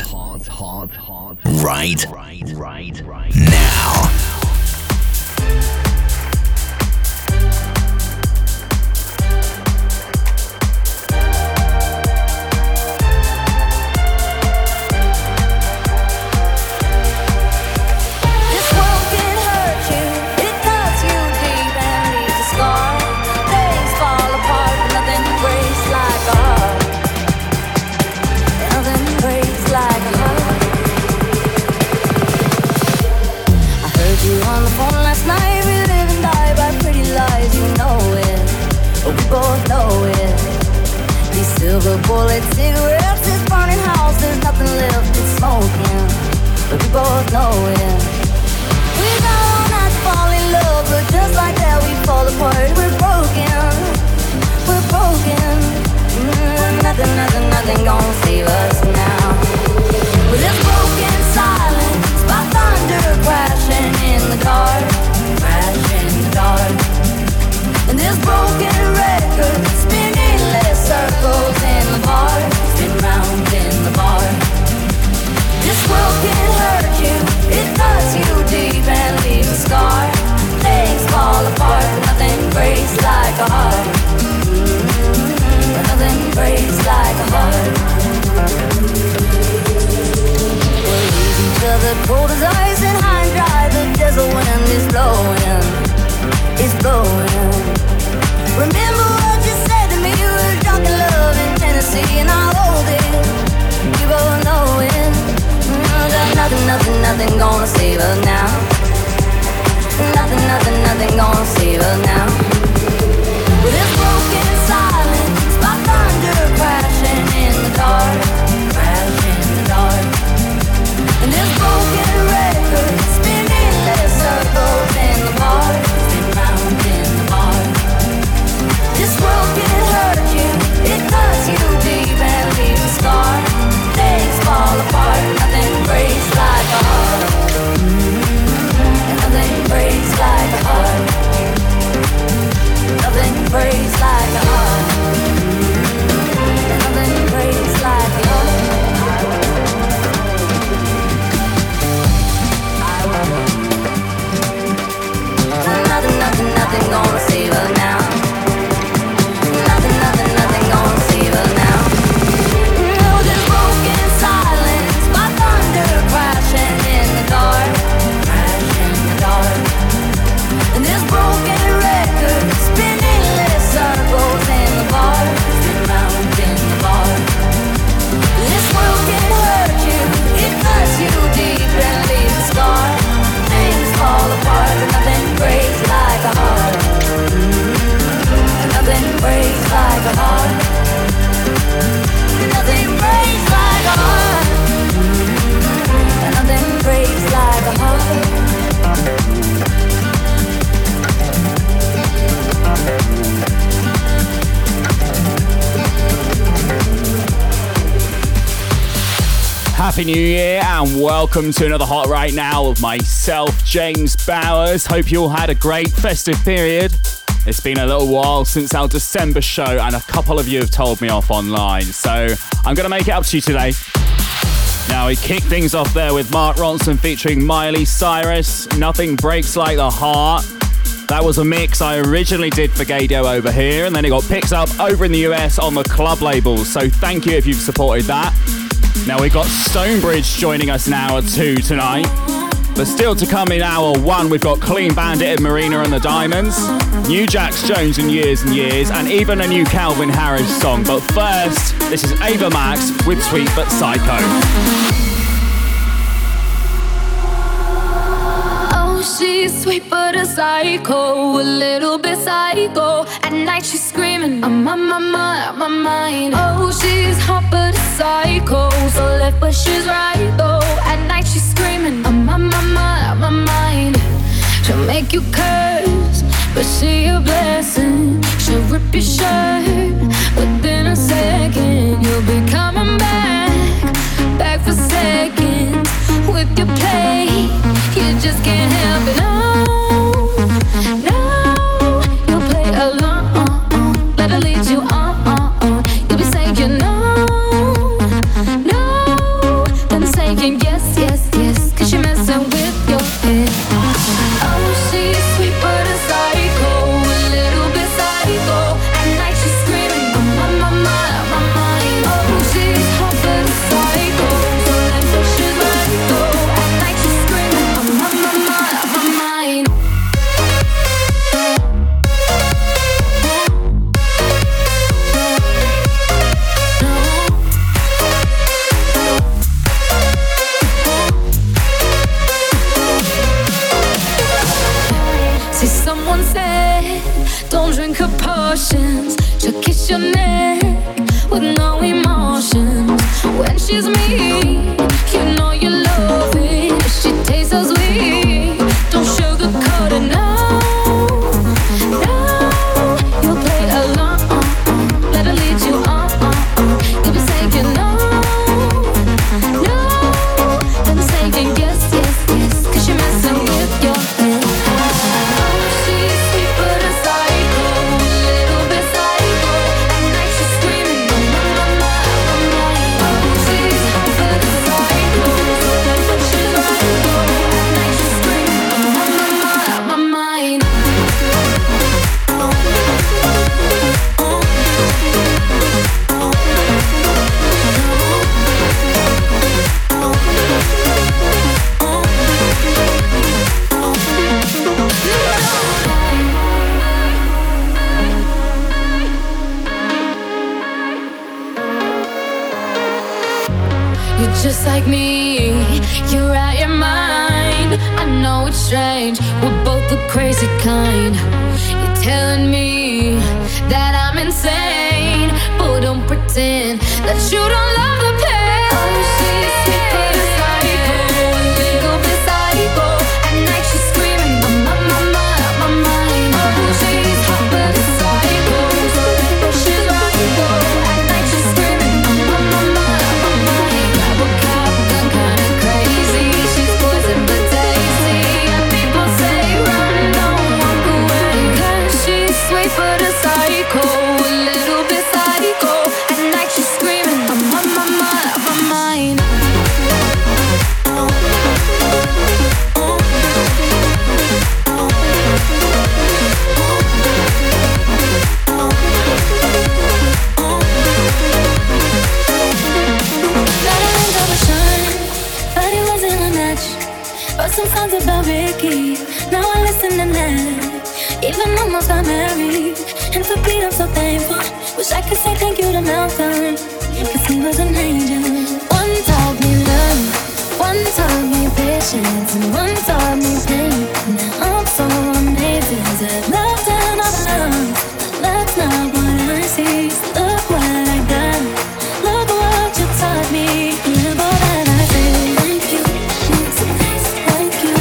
hot. Right. Now. Silver bullet cigarettes, it's burning house, there's nothing left, it's smoking, but we both know it. We don't have to fall in love, but just like that we fall apart, we're broken, nothing gonna save us now. With this broken silence, by thunder crashing in the dark, and this broken record spinning less circles in the bar, spin round in the bar. This world can hurt you, it cuts you deep and leaves a scar. Things fall apart, nothing breaks like a heart. Nothing breaks like a heart. We'll leave each other cold as ice and high and dry. The desert wind is blowing, it's blowing. Remember what you said to me, we were drunk in love in Tennessee, and I hold it, you both know it. Nothing gonna save us now. Nothing gonna save us now. With this broken silence, my thunder crashing in the dark, and this broken record spinning less circles in the bar, spin round in the bar. This world can hurt you, it cuts you deep and leaves a scar. Things fall apart, nothing breaks like a heart. Nothing breaks like a heart. Nothing breaks like a heart. Nothing breaks like a heart. Nothing gonna save us now. Happy New Year and welcome to another Hot Right Now of myself, James Bowers. Hope you all had a great festive period. It's been a little while since our December show and a couple of you have told me off online, so I'm going to make it up to you today. Now, we kick things off there with Mark Ronson featuring Miley Cyrus, Nothing Breaks Like the Heart. That was a mix I originally did for Gaydo over here and then it got picked up over in the US on the club labels, so thank you if you've supported that. Now we've got Stonebridge joining us in hour two tonight. But still to come in hour one, we've got Clean Bandit and Marina and the Diamonds, new Jax Jones and Years, and even a new Calvin Harris song. But first, this is Ava Max with Sweet But Psycho. Oh, she's sweet but a psycho, a little bit psycho. At night she's screaming, I'm on my mind. Oh, she's hot but a psycho, so left but she's right though. At night she's screaming, I'm on my mind. She'll make you curse, but she a blessing. She'll rip your shirt within a second. You'll be coming back for seconds with your play. You just can't help it. No, you'll play along. Let her lead you on. You'll be saying no, You're just like me, you're out your mind. I know it's strange, we're both the crazy kind. You're telling me that I'm insane, but don't pretend that you don't love the pain. Oh, she's sweet. Even almost I'm married, and for Pete I'm so thankful. Wish I could say thank you to Malcolm, cause he was an angel. One taught me love, one taught me patience, and one taught me pain. Now I'm so amazing, I've loved and I've loved, but that's not what I see. Look what I got, look what you taught me. Remember that I say thank you, thank you, thank you, thank you.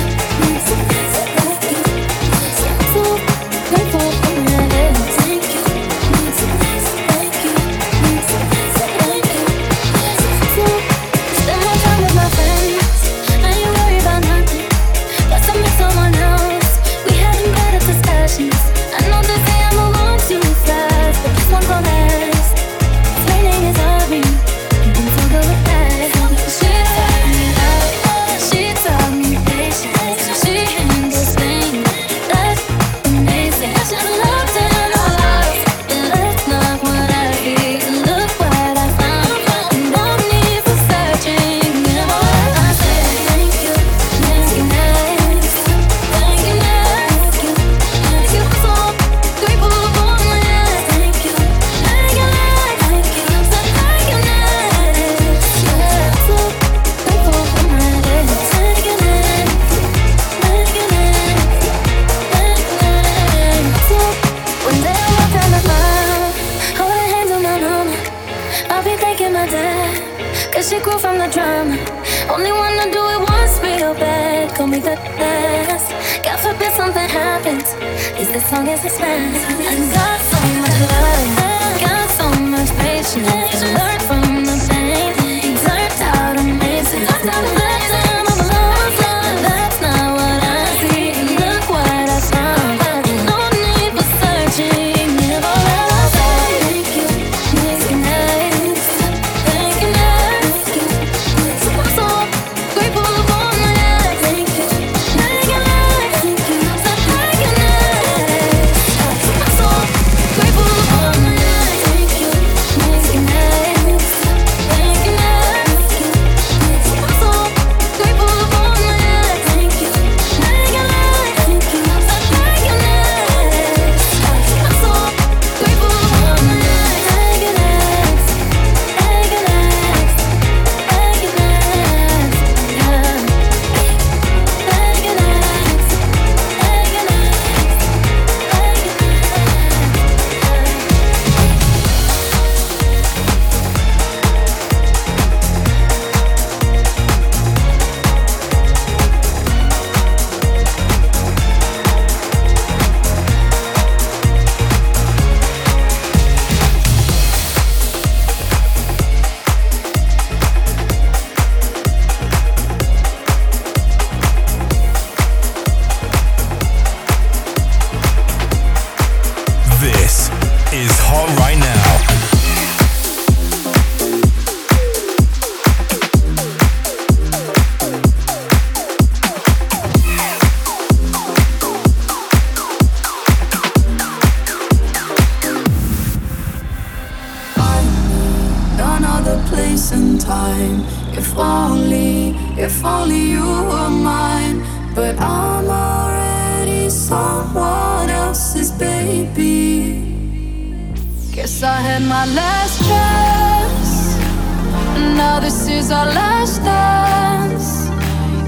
I had my last chance. No. now this is our last dance.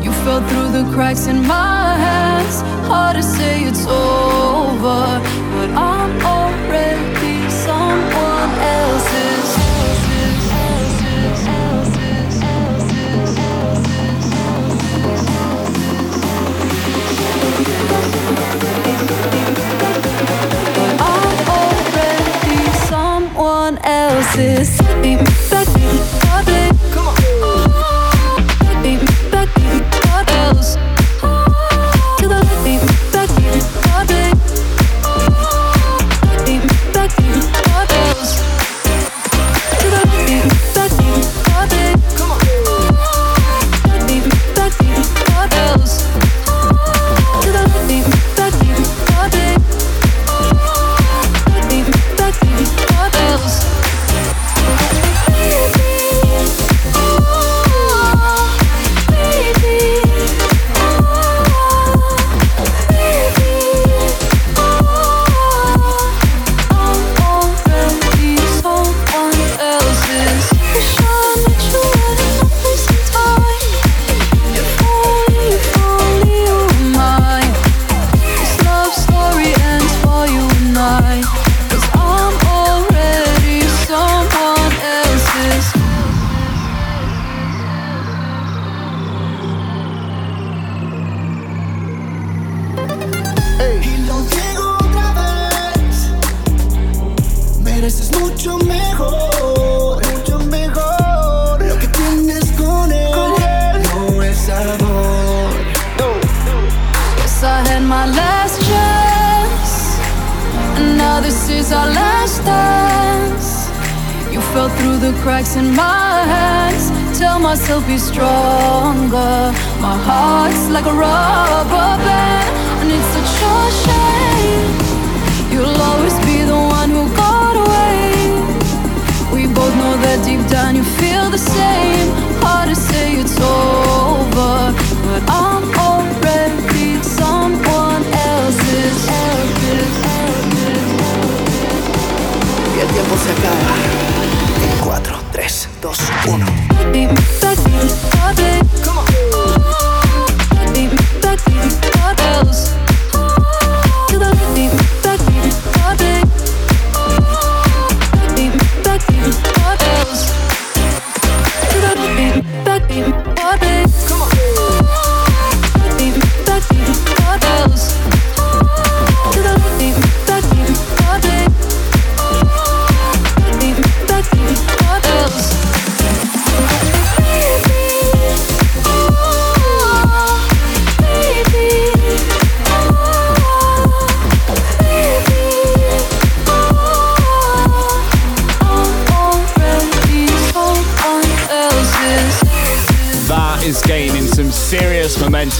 You fell through the cracks in my hands. Hard to say it's over, but I'm already someone else's. But I'm already someone else's.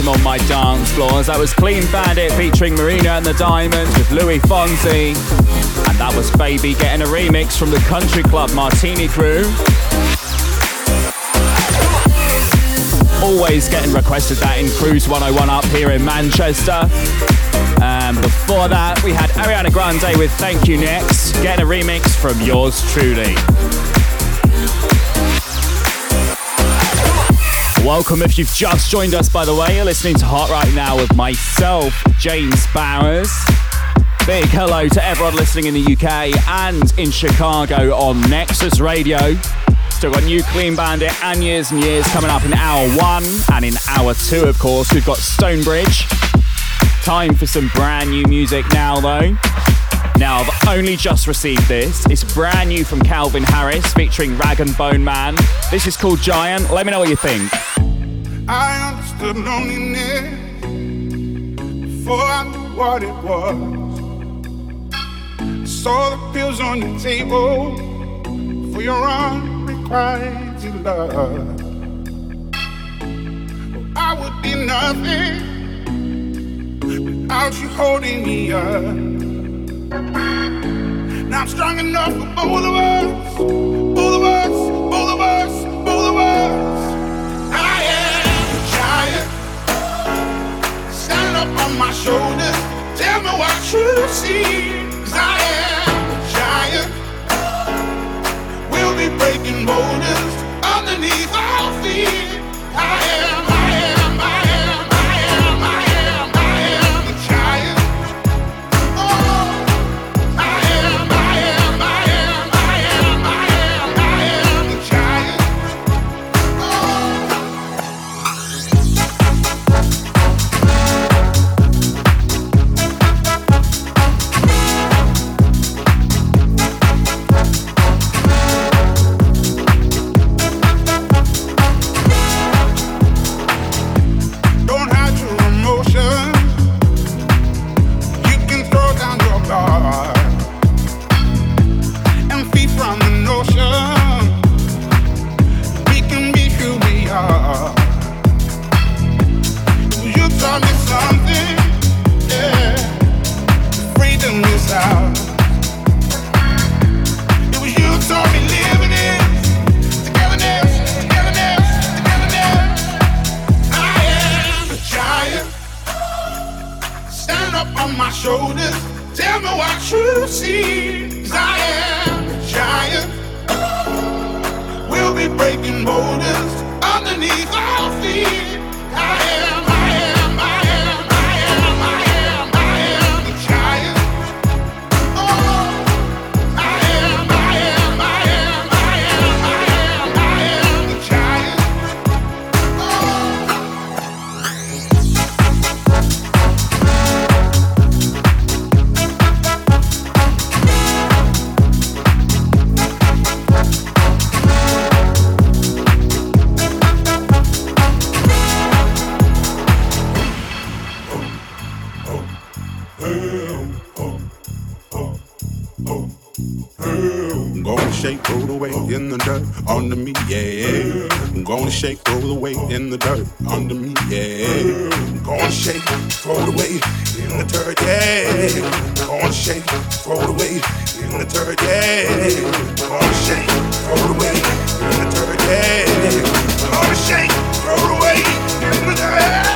On my dance floors. That was Clean Bandit featuring Marina and the Diamonds with Louis Fonsi, and that was Baby getting a remix from the Country Club Martini Crew. Always getting requested that in Cruise 101 up here in Manchester. And before that we had Ariana Grande with Thank You Next, getting a remix from Yours Truly. Welcome if you've just joined us, by the way. You're listening to Hot Right Now with myself, James Bowers. Big hello to everyone listening in the UK and in Chicago on Nexus Radio. Still got new Clean Bandit and Years coming up in hour one, and in hour two, of course, we've got Stonebridge. Time for some brand new music now, though. Now, I've only just received this. It's brand new from Calvin Harris featuring Rag and Bone Man. This is called Giant. Let me know what you think. I understood loneliness before I knew what it was. I saw the pills on your table for your unrequited love. Well, I would be nothing without you holding me up. Now I'm strong enough for both of us, both of us, both of us, both of us. I am a giant, stand up on my shoulders, tell me what you see. 'Cause I am a giant, we'll be breaking boulders underneath seeds. I am a giant. We'll be breaking borders underneath our feet. Under me, yeah. I'm gonna shake, throw it away in the dirt. Under me, yeah. I'm gonna shake, throw it away in the dirt, yeah. I'm gonna shake, throw it away in the dirt, yeah. I'm gonna shake, throw it away in the dirt, yeah. I'm gonna shake, throw it away in the dirt. Baby, tonight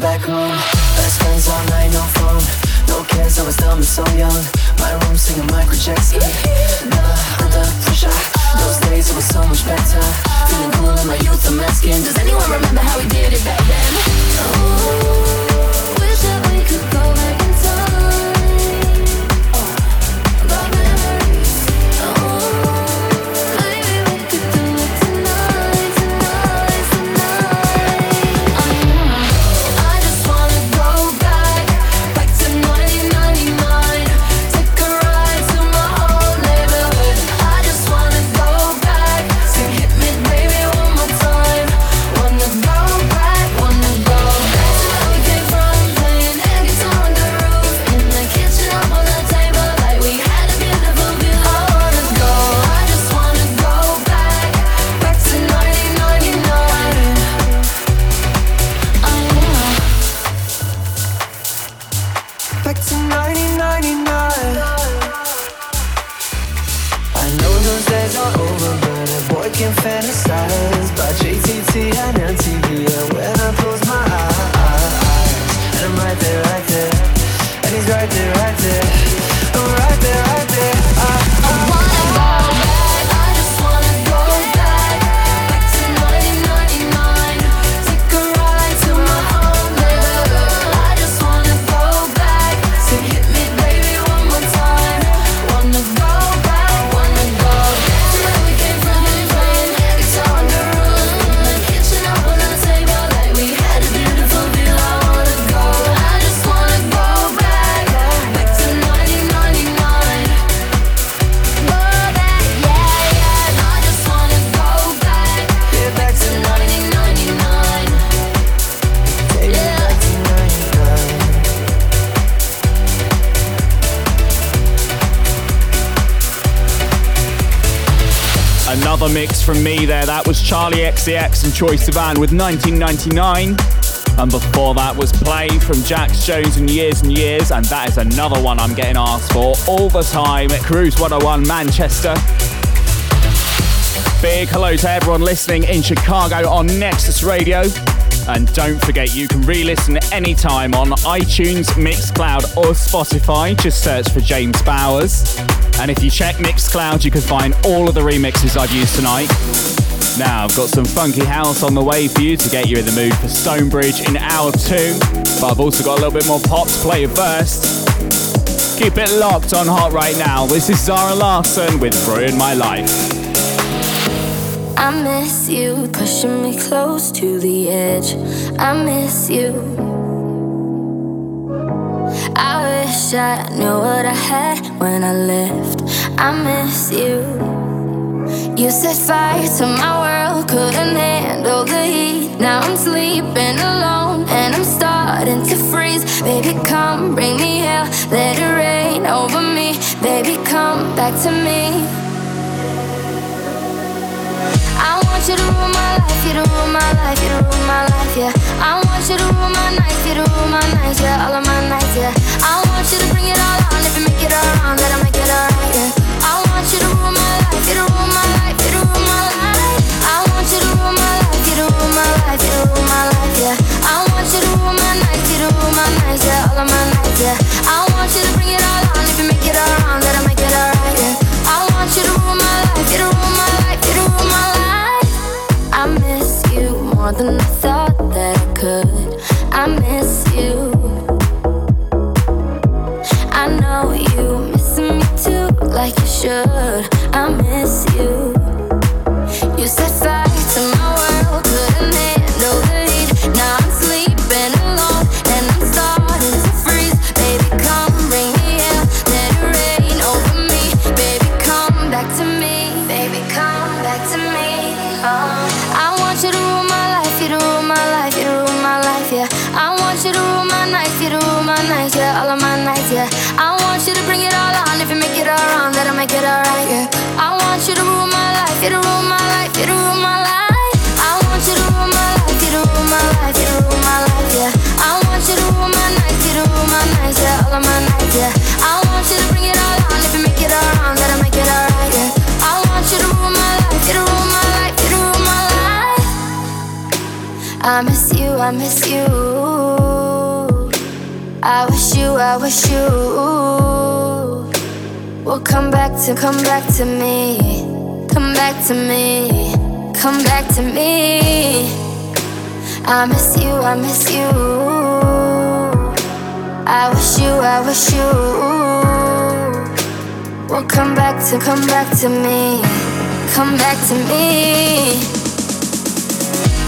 back room. Best friends all night, no phone. No cares, I was dumb and so young. My room singing Michael Jackson. Never under pressure. Those days it was so much better. Feeling cool in my youth, I'm asking, does anyone remember how we did it back then? Oh, wish that we could go back in time. Another mix from me there. That was Charlie XCX and Troye Sivan with 1999. And before that was Play from Jax Jones and Years. And that is another one I'm getting asked for all the time at Cruise 101 Manchester. Big hello to everyone listening in Chicago on Nexus Radio. And don't forget, you can re-listen anytime on iTunes, Mixcloud or Spotify. Just search for James Bowers. And if you check Mixcloud, you can find all of the remixes I've used tonight. Now, I've got some funky house on the way for you to get you in the mood for Stonebridge in hour two. But I've also got a little bit more pop to play first. Keep it locked on hot right now. This is Zara Larsson with Ruin My Life. I miss you, pushing me close to the edge. I miss you. I wish I knew what I had when I left. I miss you. You set fire to my world, couldn't handle the heat. Now I'm sleeping alone and I'm starting to freeze. Baby, come bring me hell, let it rain over me. Baby, come back to me. I want you to rule my life, you to rule my life, you to rule my life, yeah. I want you to rule my nights, you to rule my nights, yeah, all of my nights, yeah. I want you to bring it all on, if you make it all wrong, then I'll make it all right, yeah. I want you to rule my life, you to rule my life, you to rule my life. I want you to rule my life, you to rule my life, you to rule my life, yeah. I want you to rule my nights, you to rule my nights, yeah, all of my nights, yeah. I want you to bring it all on, if you make it all wrong, then I'll make it all right, yeah. I want you to rule my life, you to rule my life, you to rule my life. I miss you more than I thought that I could. I miss you. I know you missing me too, like you should. I miss you. You set fire to my world, couldn't handle the heat. Now I'm sleeping alone and I'm starting to freeze. Baby, come bring me hell, let it rain over me. Baby, come back to me. Baby, come back to me. Oh. I want you to rule my life, you to rule my life, you to rule my life, yeah. I want you to rule my nights, you to rule my nights, yeah, all of my nights, yeah. I want you to bring it all on, if you make it all wrong, then I'll make it all right, yeah. I want you to rule my life, you to rule my life, you to rule my life. I want you to rule my life, you to rule my life, you to rule my life, yeah. I want you to rule my nights, you to rule my nights, yeah, all of my nights, yeah. I want you to bring it all on, if you make it all wrong, then I'll make it all right, yeah. I want you to rule my life, you to rule my life, you to rule my life. I miss you, I miss you. I wish you will come back to me. Come back to me, come back to me. I miss you I wish you will come back to me. Come back to me.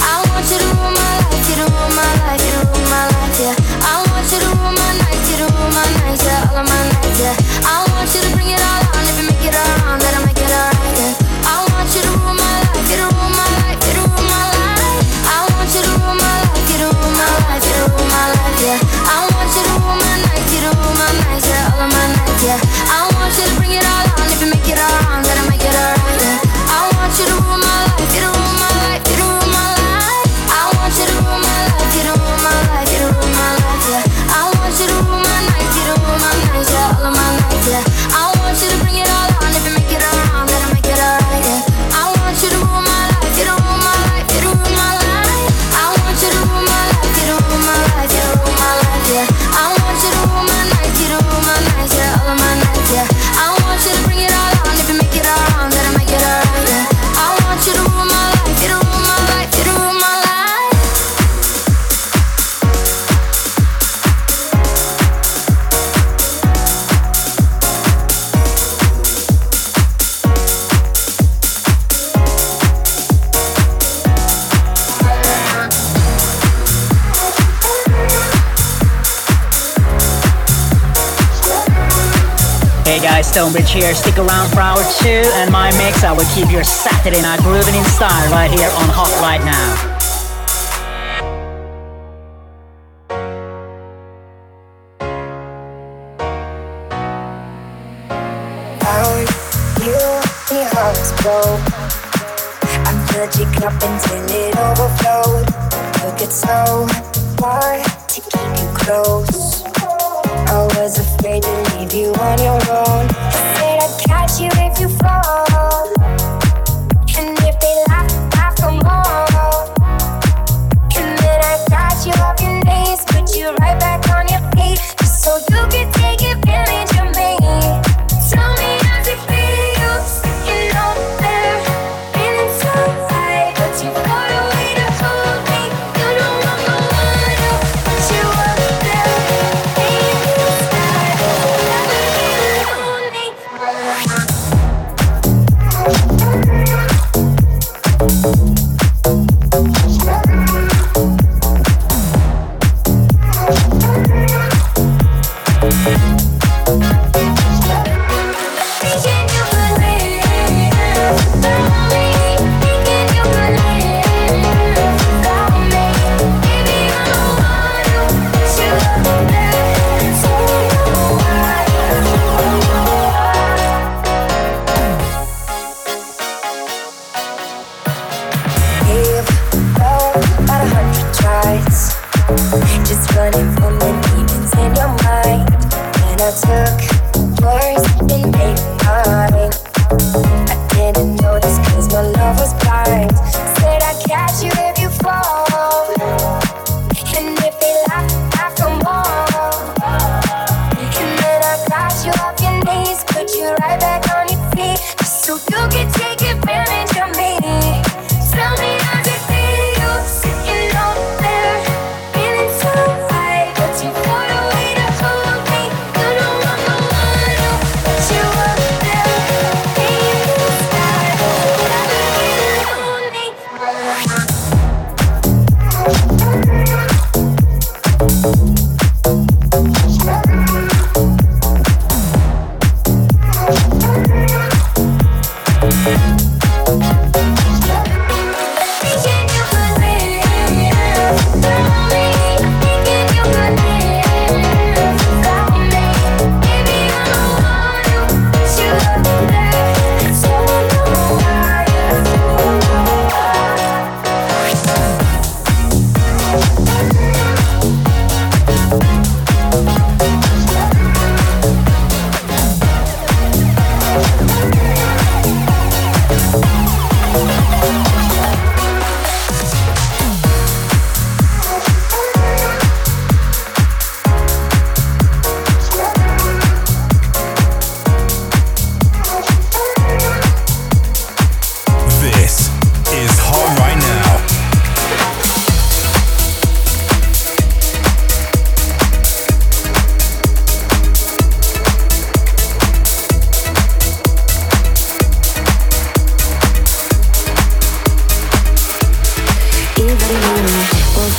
I want you to rule my life, you to rule my life, you to rule my life, yeah. I want you to rule my nights, you to rule my nights, yeah. All of my nights, yeah. I want you to bring it all on, if you make it all wrong, then I make it all right, yeah. I want you to rule my life, you to rule my life, you to rule my life. I want you to rule my life, you to rule my life, you to rule my life, yeah. I want you to rule my nights, you to rule my nights, yeah. All of my nights, yeah. I want you to bring it all on, if you make it all wrong, then I make it all right, yeah. I want you to rule my life, you to rule my life, you to rule my life. I want you to rule my life, you to rule my life, you to rule my life, yeah. I want you to rule my nights, you to rule my nights, yeah. All of my nights, yeah. I want you to bring it all on, if you make it all wrong, then I make it all right, yeah. I want you to rule my life, you to rule my life, you to rule my life. I want you to rule my life, you to rule my life, you to rule my life, yeah. I want you to rule my nights, you to rule my nights, yeah. All of my nights, yeah. I want you to bring it all on, if you make it all wrong, then I make it all right, yeah. I want you to rule my life, you to rule my life, you to rule my life. Hey guys, Stonebridge here. Stick around for hour 2 and my mix. I will keep your Saturday night grooving in style right here on Hot Right Now.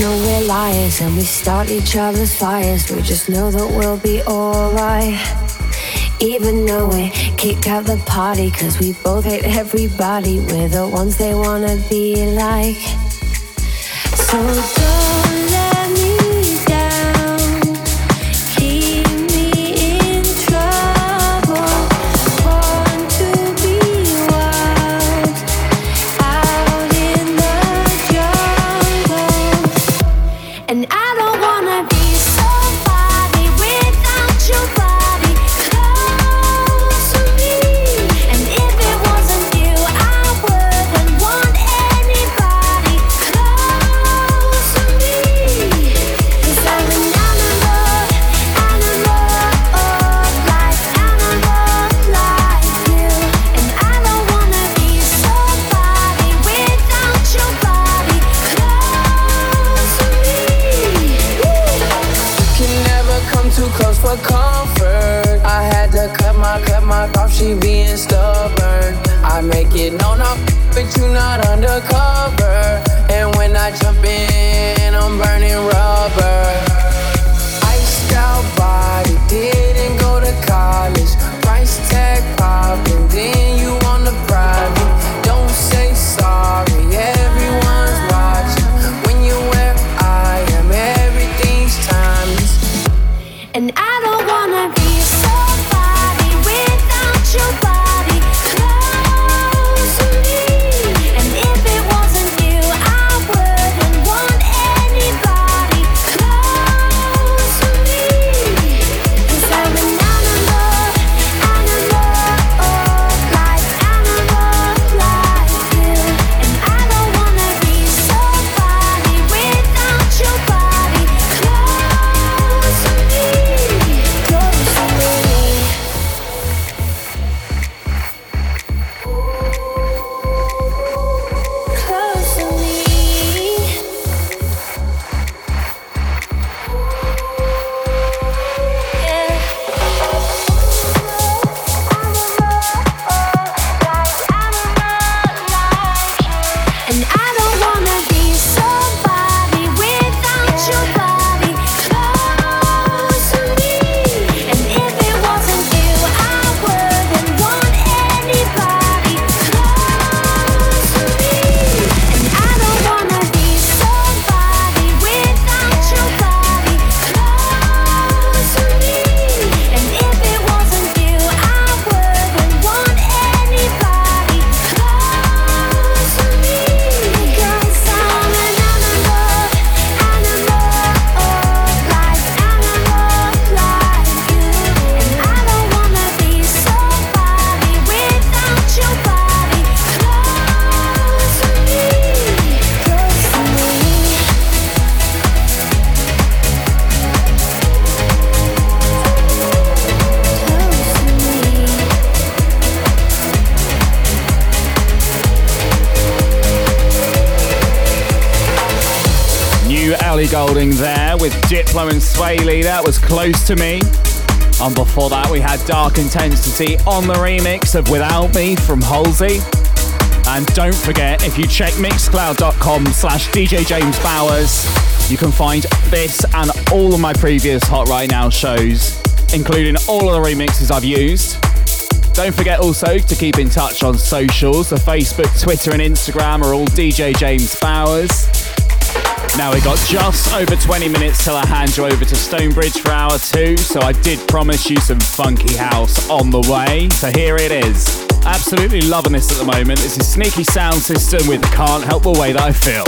always know we're liars, and we start each other's fires. We just know that we'll be alright, even though we kick out the party, 'cause we both hate everybody. We're the ones they wanna be like. So don't let me down, keep me in trouble, want to be wild, out in the jungle, and I don't wanna be somebody without your body close to me, and if it wasn't you, I wouldn't want anybody close to me, 'cause I'm an animal, like animal like you, and I don't wanna be somebody without your body close to me. You can never come too close for comfort. I had to cut my off, she being stubborn. I make it known I'm but you not undercover. And when I jump in, I'm burning rubber. Iced out body, didn't go to college. Price tag popping, then you on the private. Don't say sorry, everyone's watching. When you where I am, everything's timeless. And I don't wanna be somebody without your body close to me, and if it wasn't you, I wouldn't want anybody close to me, 'cause I'm an animal, like animal like you, and I don't wanna be somebody without your body close to me, close to me. Close to me. Yeah. And I don't wanna be somebody without your body close to me, and if it wasn't you, I wouldn't want anybody close to me, and I don't wanna be somebody without your body close to me, and if it wasn't you, I wouldn't want anybody close to me, 'cause I'm an animal, like animal like you, and I don't wanna be somebody without your body close to me, close to me. New Ali Golding there with Diplo and Swae. That was Close to Me. And before that, we had Dark Intensity on the remix of Without Me from Halsey. And don't forget, if you check mixcloud.com/DJ James Bowers, you can find this and all of my previous Hot Right Now shows, including all of the remixes I've used. Don't forget also to keep in touch on socials. The Facebook, Twitter and Instagram are all DJ James Bowers. Now we've got just over 20 minutes till I hand you over to Stonebridge for hour two, so I did promise you some funky house on the way, so here it is. Absolutely loving this at the moment. This is Sneaky Sound System with Can't Help the Way That I Feel.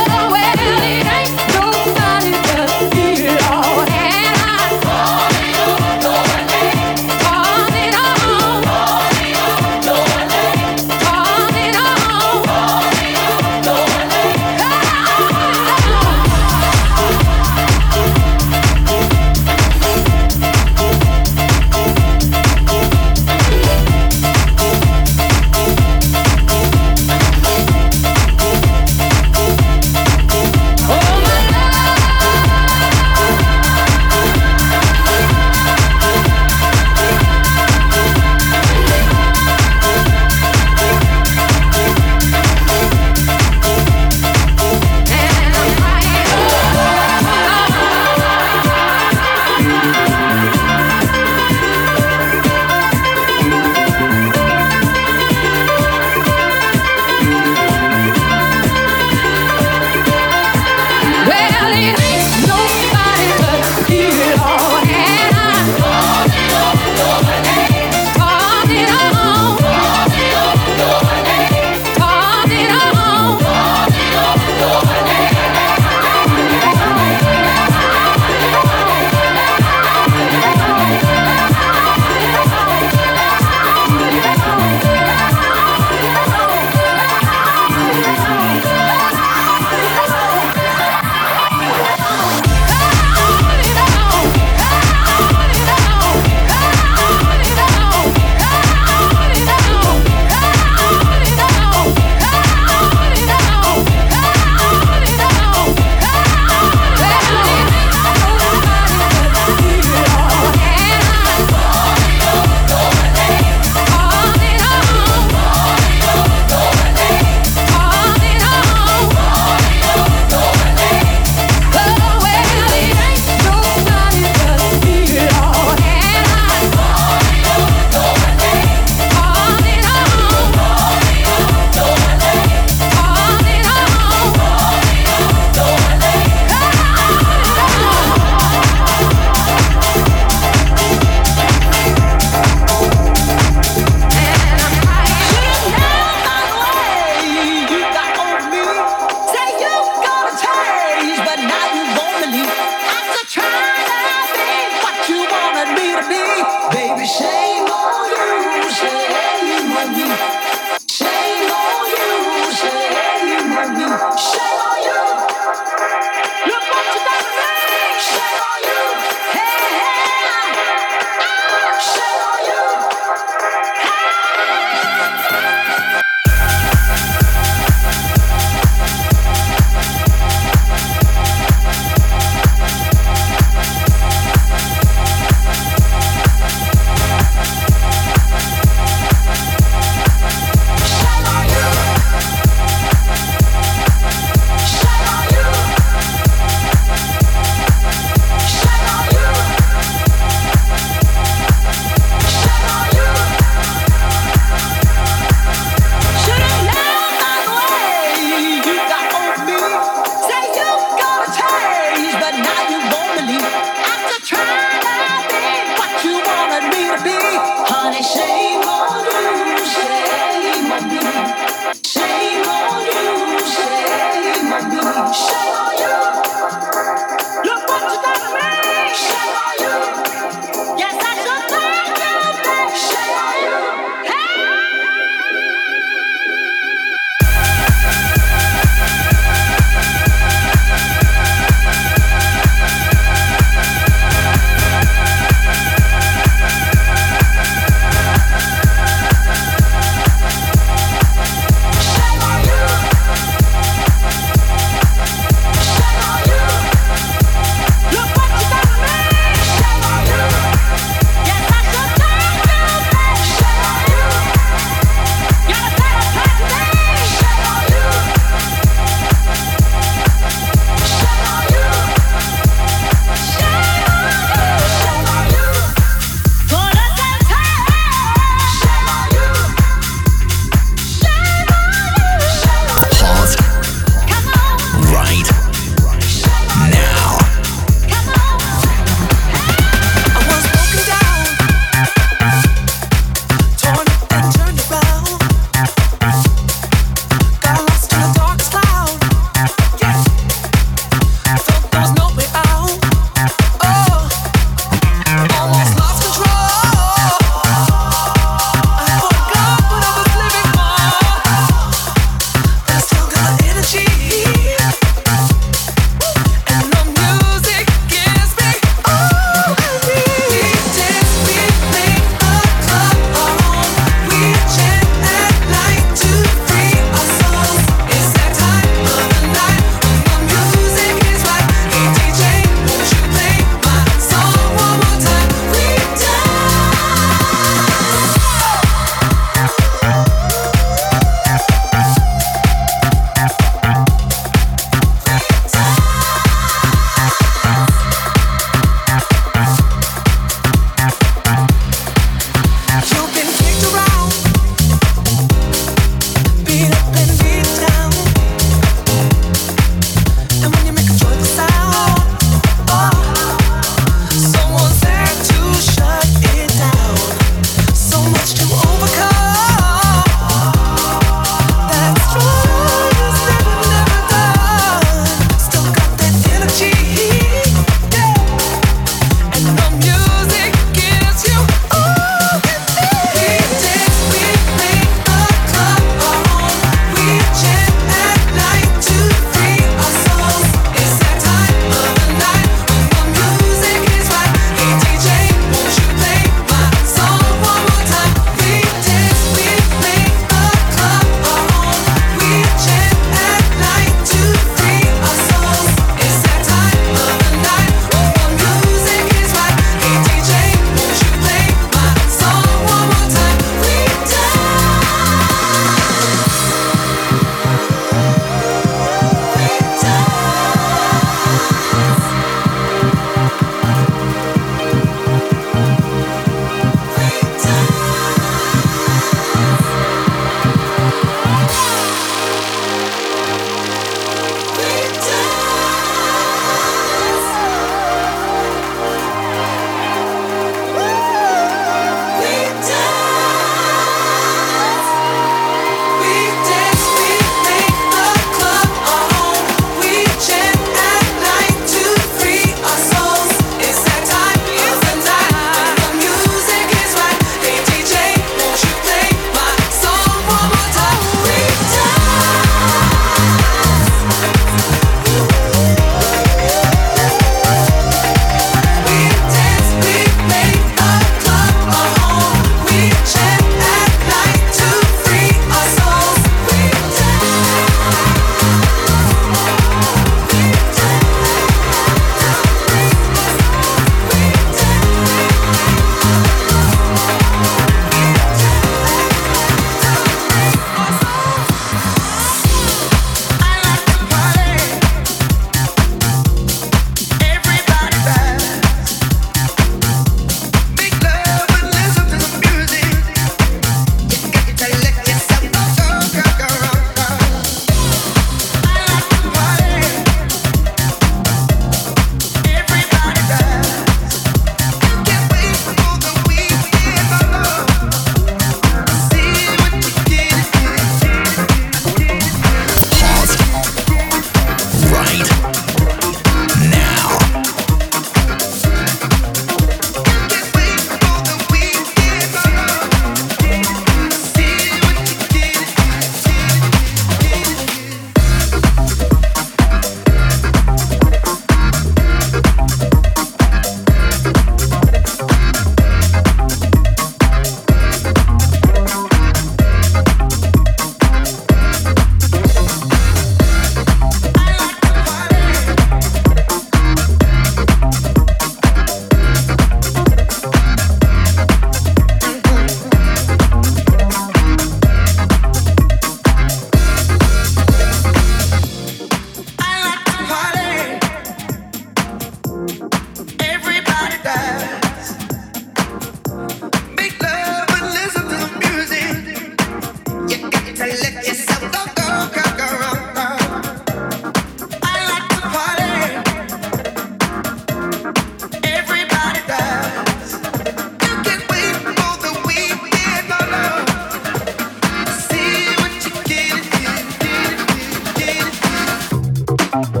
Dance.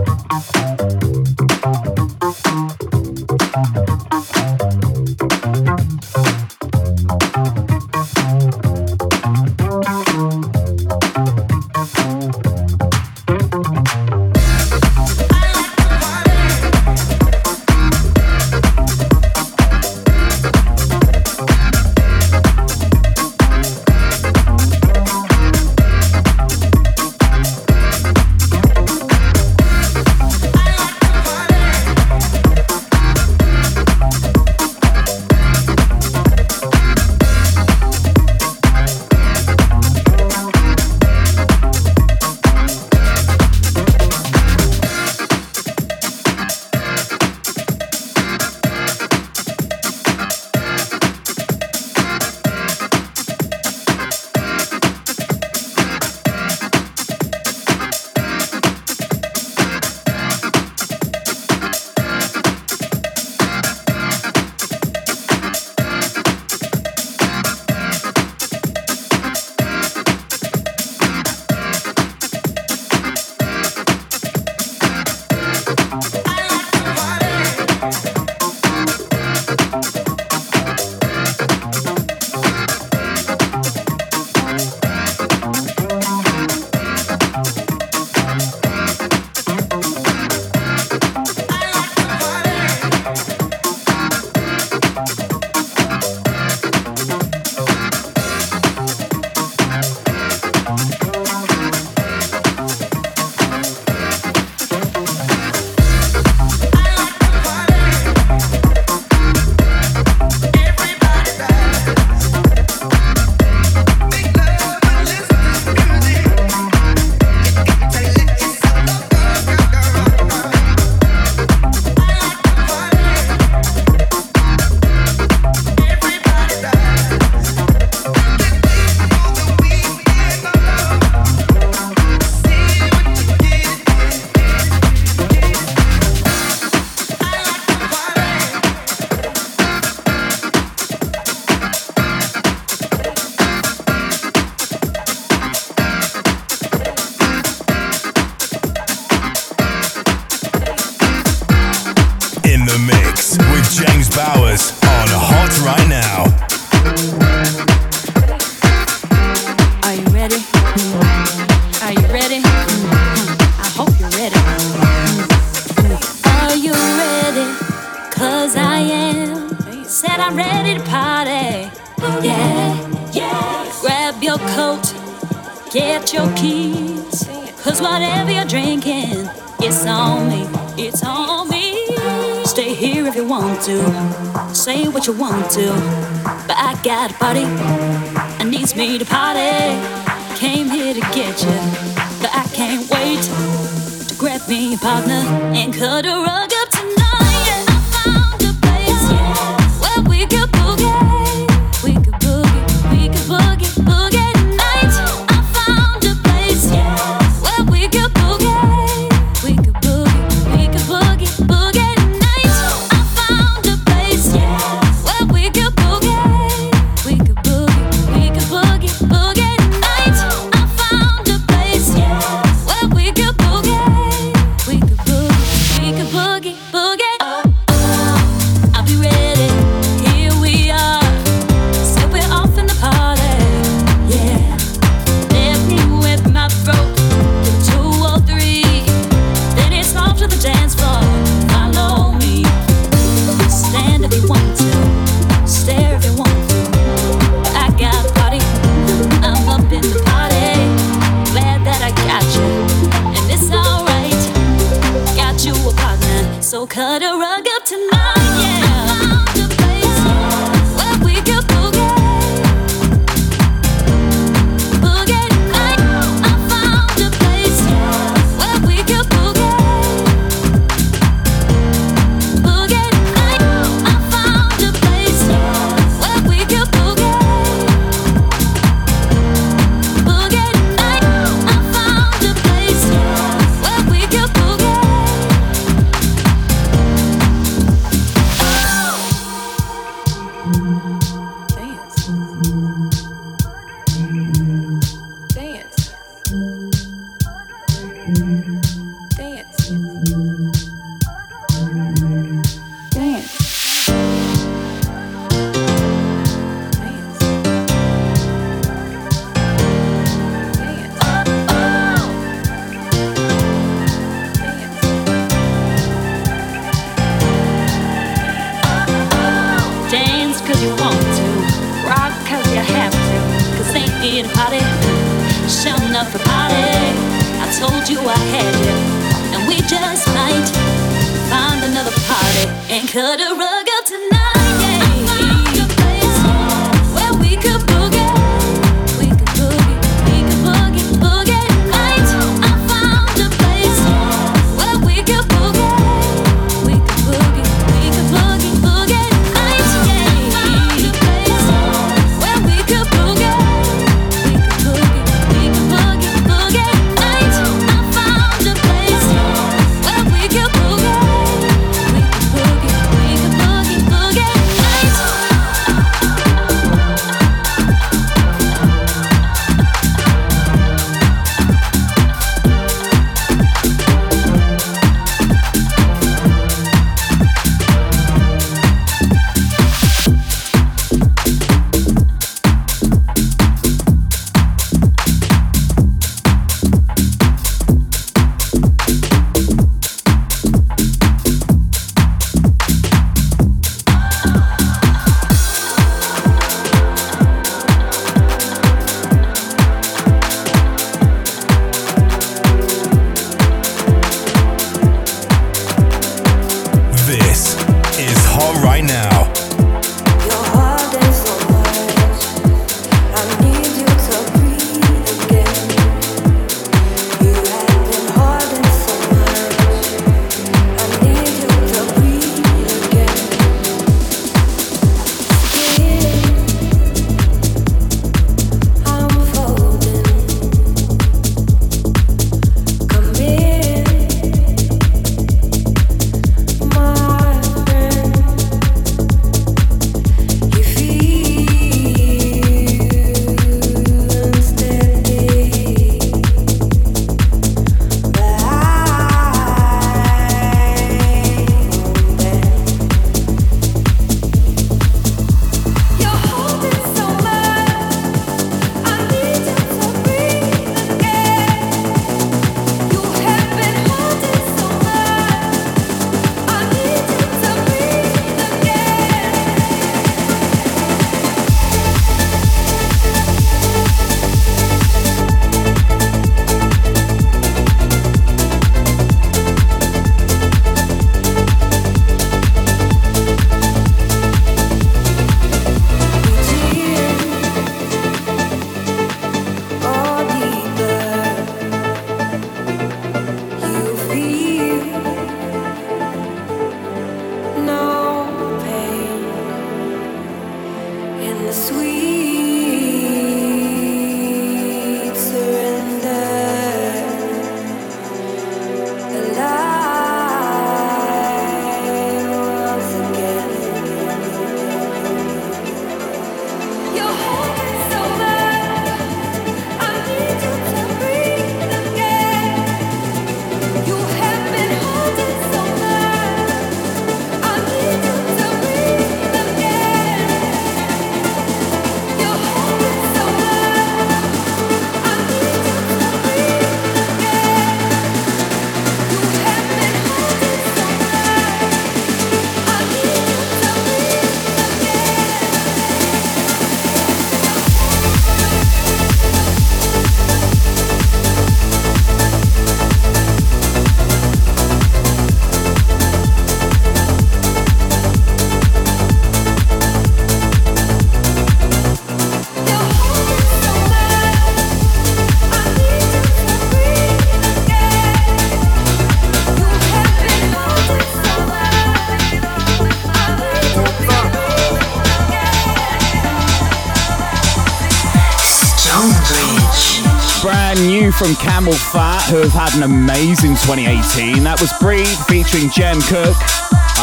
From Camelphat, who have had an amazing 2018. That was Breed featuring Jem Cook.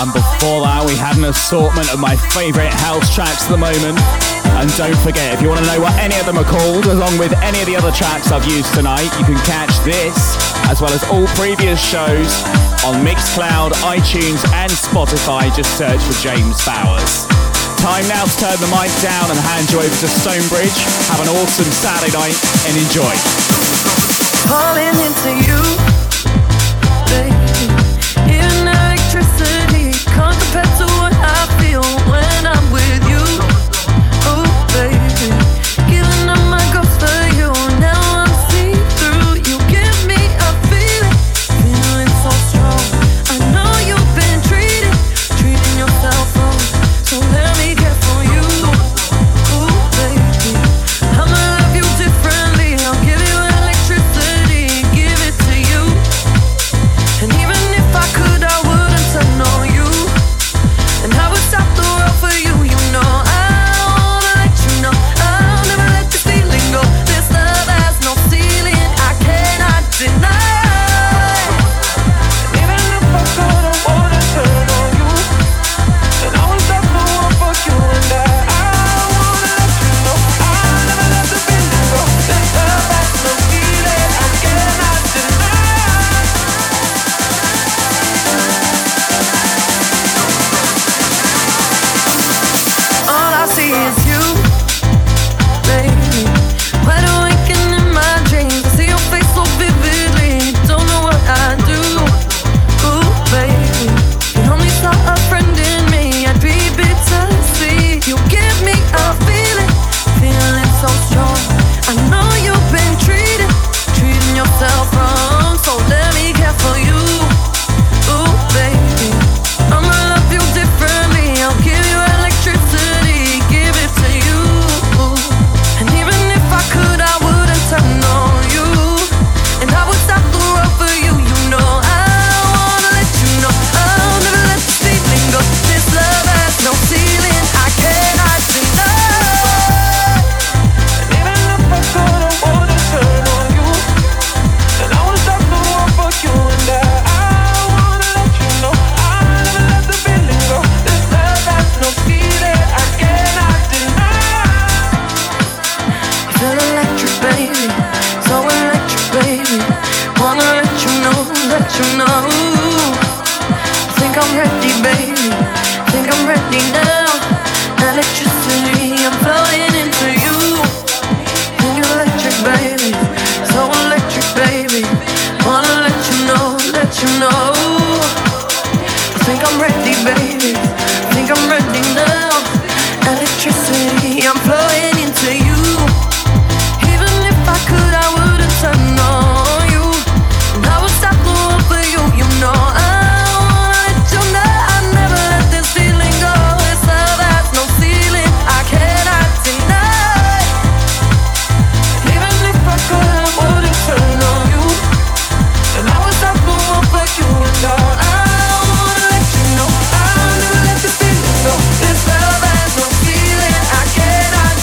And before that, we had an assortment of my favourite house tracks at the moment. And don't forget, if you want to know what any of them are called, along with any of the other tracks I've used tonight, you can catch this as well as all previous shows on Mixcloud, iTunes and Spotify. Just search for James Bowers. Time now to turn the mic down and hand you over to Stonebridge. Have an awesome Saturday night and enjoy. Falling into you, baby. In electricity, can't compare to what I feel when I'm with you. Oh, baby, giving up my girl for you. Now I'm see through. You give me a feeling, feeling so strong. I know you've been treating yourself wrong. So let me care for you. Oh, baby, I'ma love you differently. I'll give you electricity, give it to you. And even if I could, I wouldn't turn on you. And I would stop the world for you. You know I wanna let you know I'll never let this feeling go. This love has no ceiling, I cannot deny. Even if I could, I wanna turn on you. And I would stop the world for you. And I wanna let you know I'll never let this feeling go. This love has no ceiling, I cannot deny. All I see is you, baby. Wide awaken in my dreams, I see your face so vividly. Don't know what I do, ooh, baby. You only saw a friend in me, I'd be bitter to see. You give me a feeling, feeling so strong. I know you've been treating yourself wrong. So let me care for you, ooh, baby. I'ma love you differently. I'll give you electricity, give it to you. And even if I could, I wouldn't turn on you. And I would stop the world for you. You know I wanna let you know I'll never let this feeling go. This love has no ceiling, I cannot deny. And even if I could, I wanna turn on you. And I would stop the world for you. And I wanna let you know I'll never let the feeling go. This love has no ceiling, I cannot deny. Feel electric, baby, so electric, baby. Wanna let you know, think I'm ready, baby, think I'm ready now. Electricity, I'm floating into you. Think electric, baby, so electric, baby. Wanna let you know, I think I'm ready, baby, think I'm ready now. Electricity, I'm flowing into you. Even if I could, I wouldn't turn on you. And I would stop the world for you. You know I wanna let you know I'll never let this feeling go. This love has no ceiling, I cannot deny. Even if I could, I wouldn't turn on you. And I would stop the world for you. And I wanna let you know I'll never let this feeling go. This love has no feeling, I cannot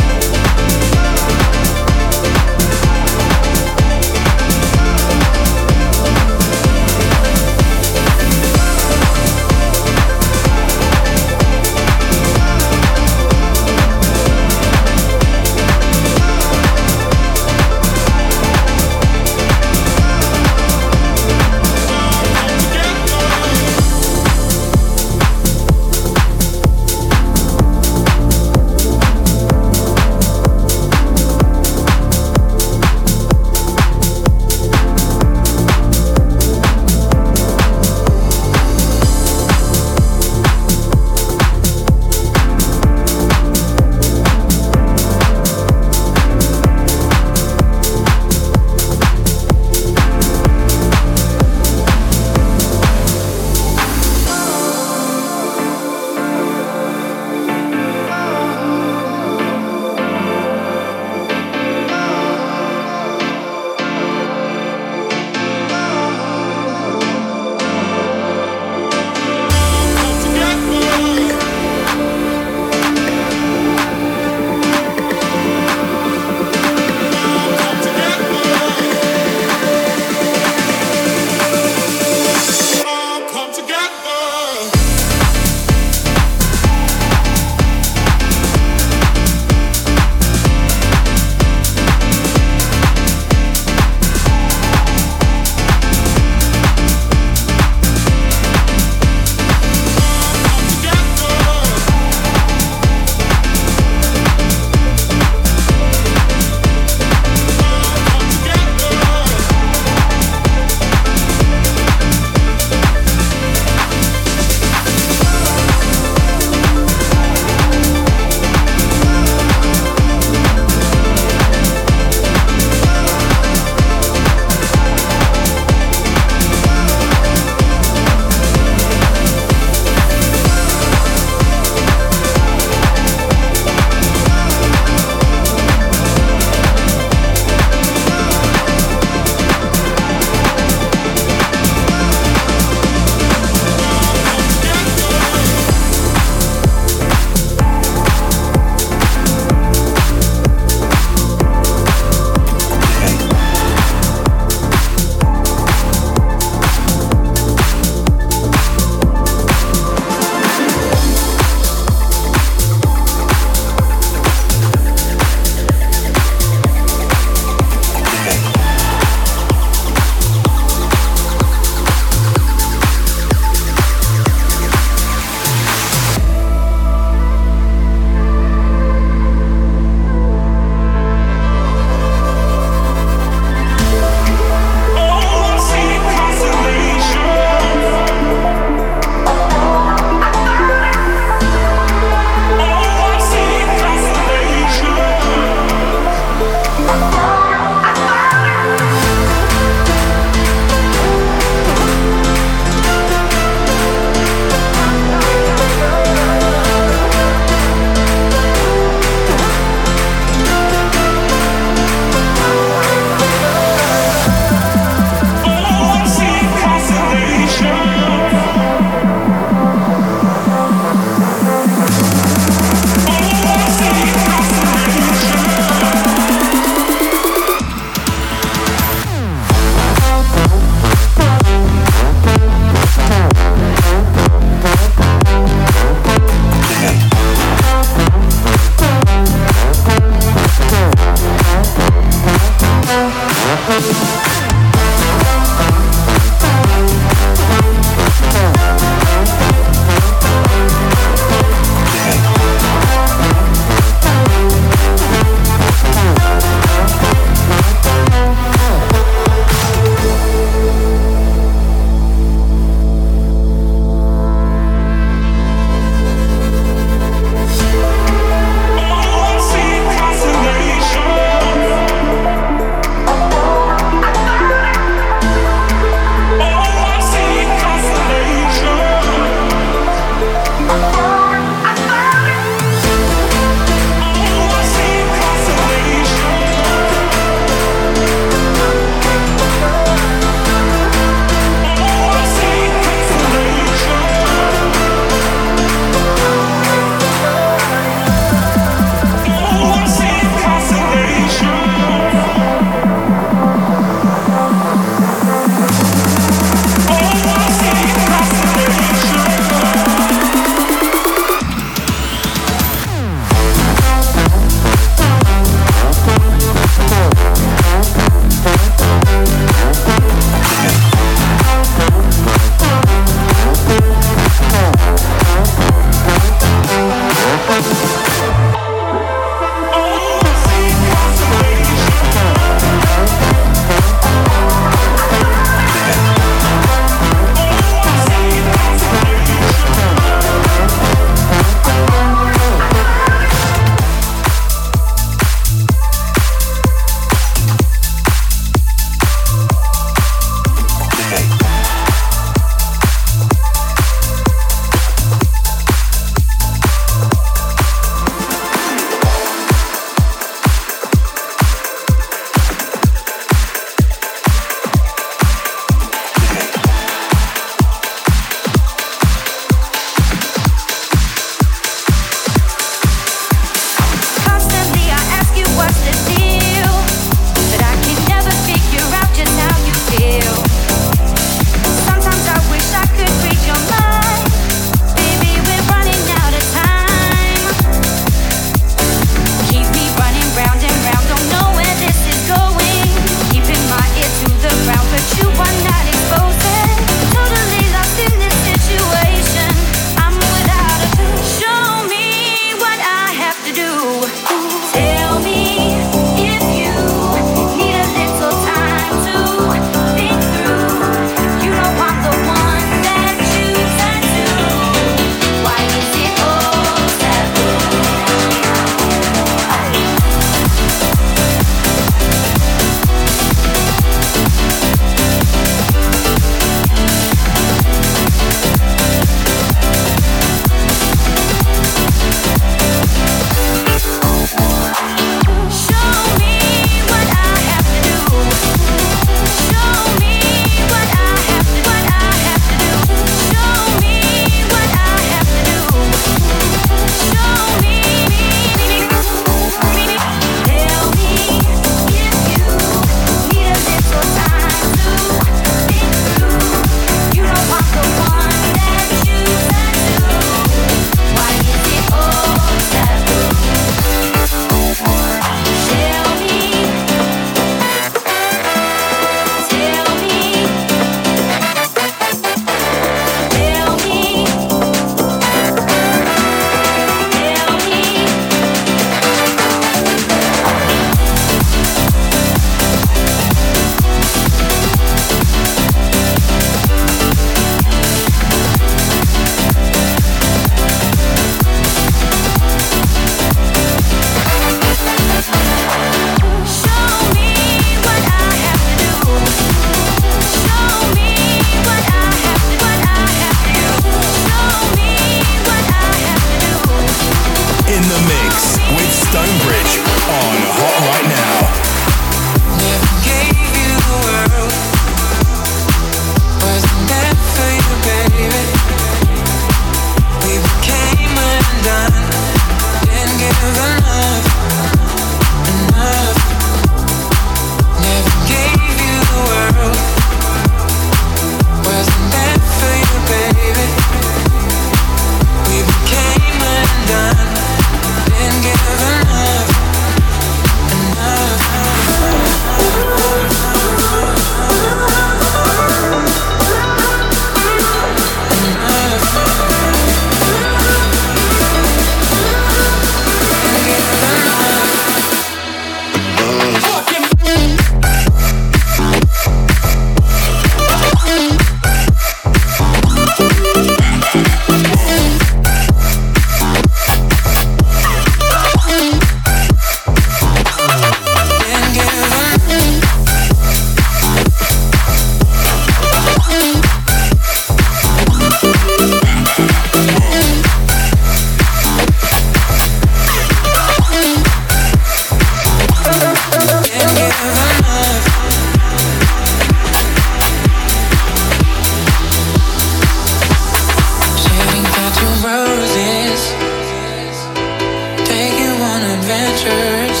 adventures,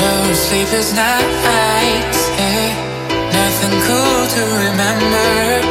no sleepless nights, nothing cool to remember. Never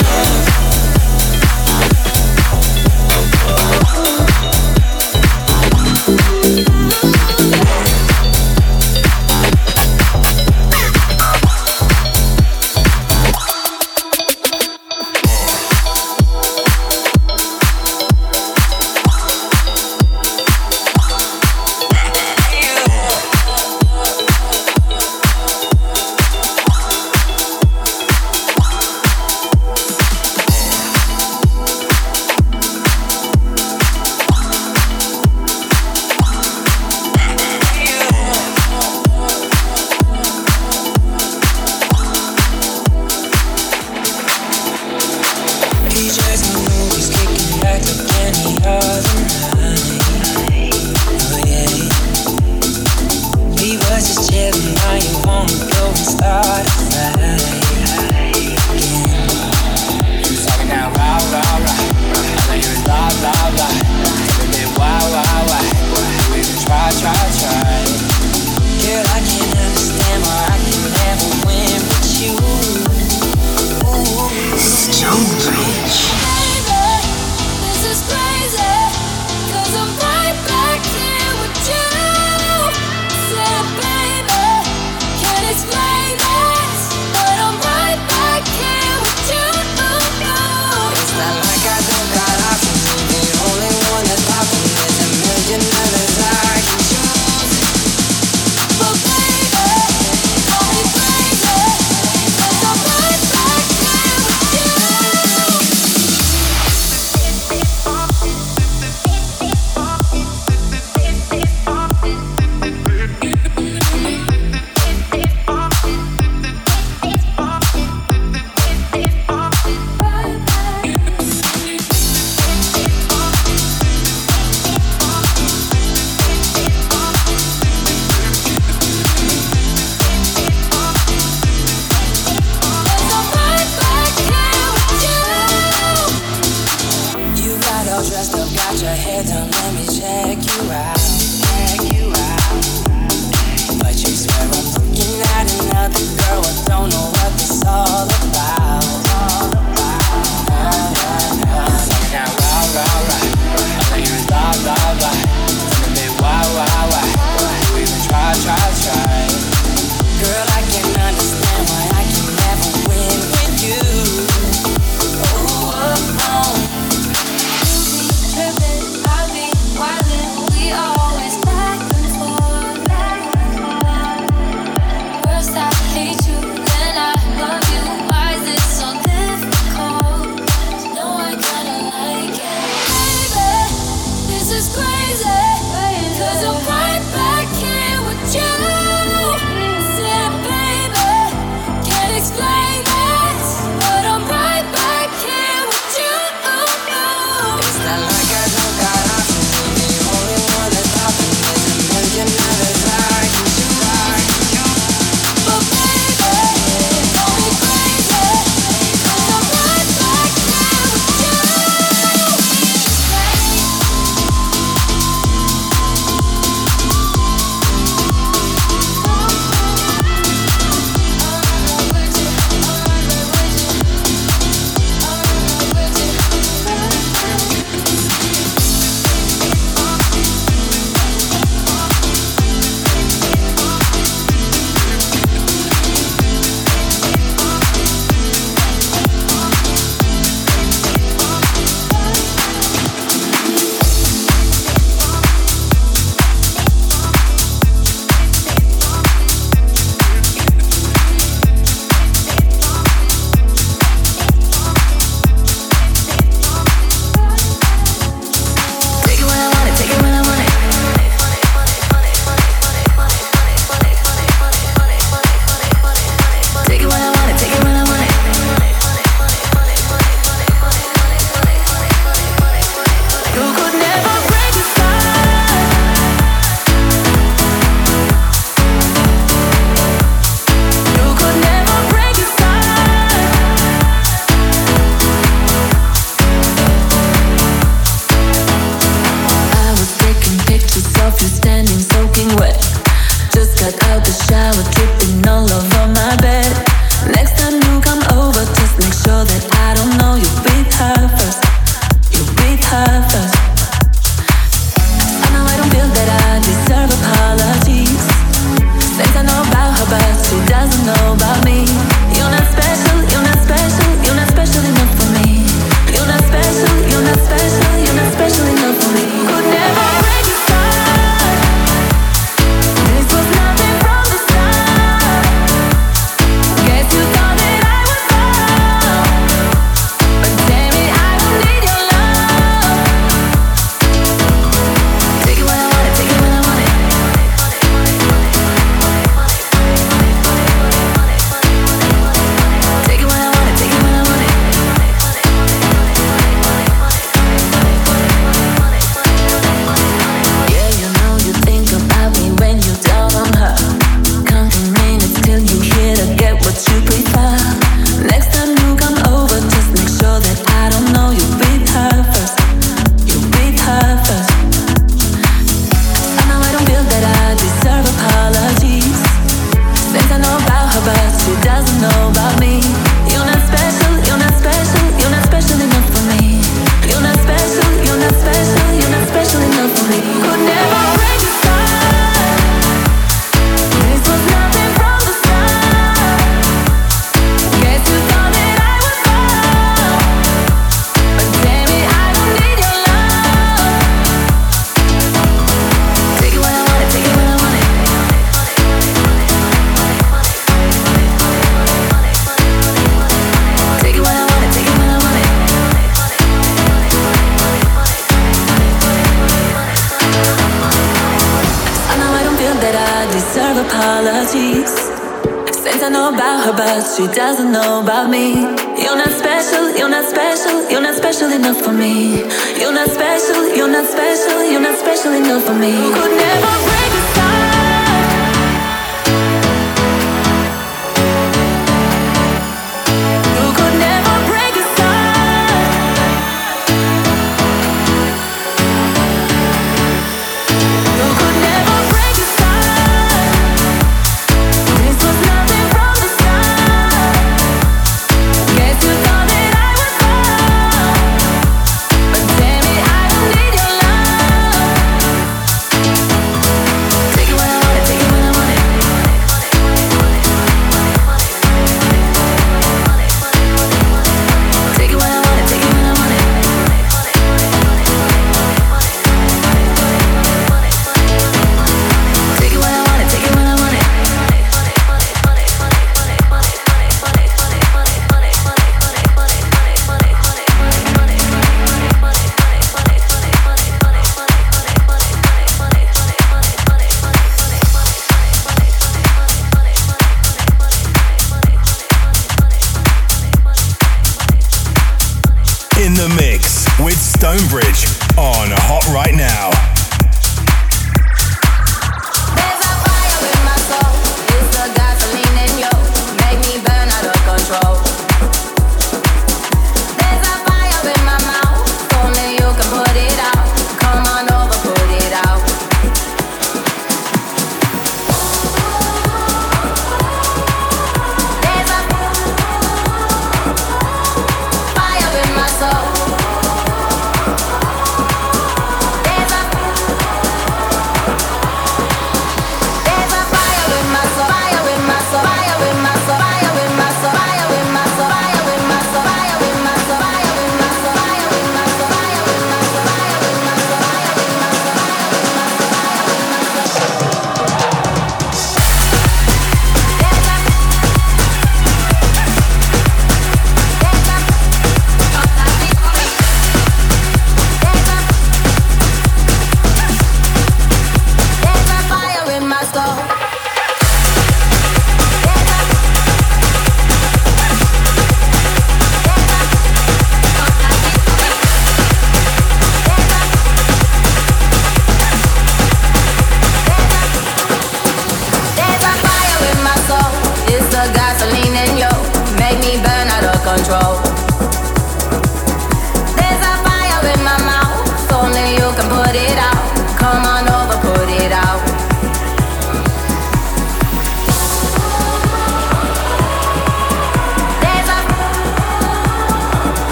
know.